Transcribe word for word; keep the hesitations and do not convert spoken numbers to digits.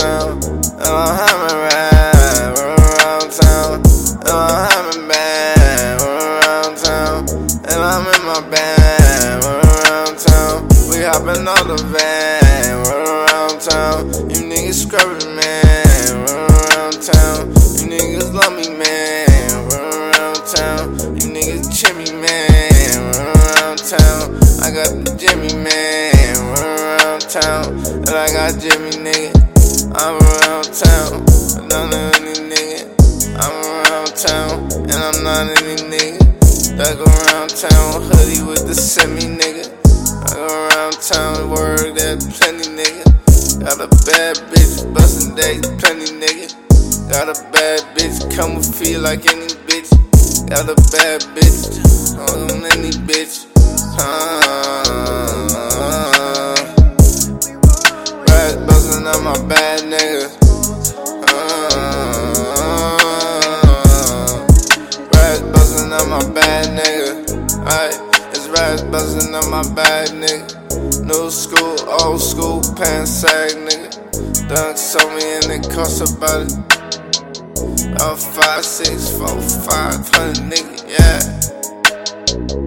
town, and I'm having a ride. Word around town, and I'm having bad. Word around town, and I'm in my bag. Word around town, we hopping on the van. Word around town, you niggas scrubbing, man. Word around town, you niggas love me, man. Word around town, you niggas chip me, man. Word around town, I got the Jimmy, man. Word around town, and I got Jimmy, nigga. I'm around town, I'm not any nigga. I'm around town, and I'm not any nigga. Duck around town, hoodie with the semi, nigga. I go around town, word that plenty, nigga. Got a bad bitch, bustin' days, plenty, nigga. Got a bad bitch, come with feel like any bitch. Got a bad bitch, on any bitch. I'm a bad nigga. Uh, rats bustin' on my bad nigga. Alright, it's rats bustin' on my bad nigga. New school, old school, pants sag nigga. Dunk sold me and it cost about it. Oh, five, six, four, five hundred nigga, yeah.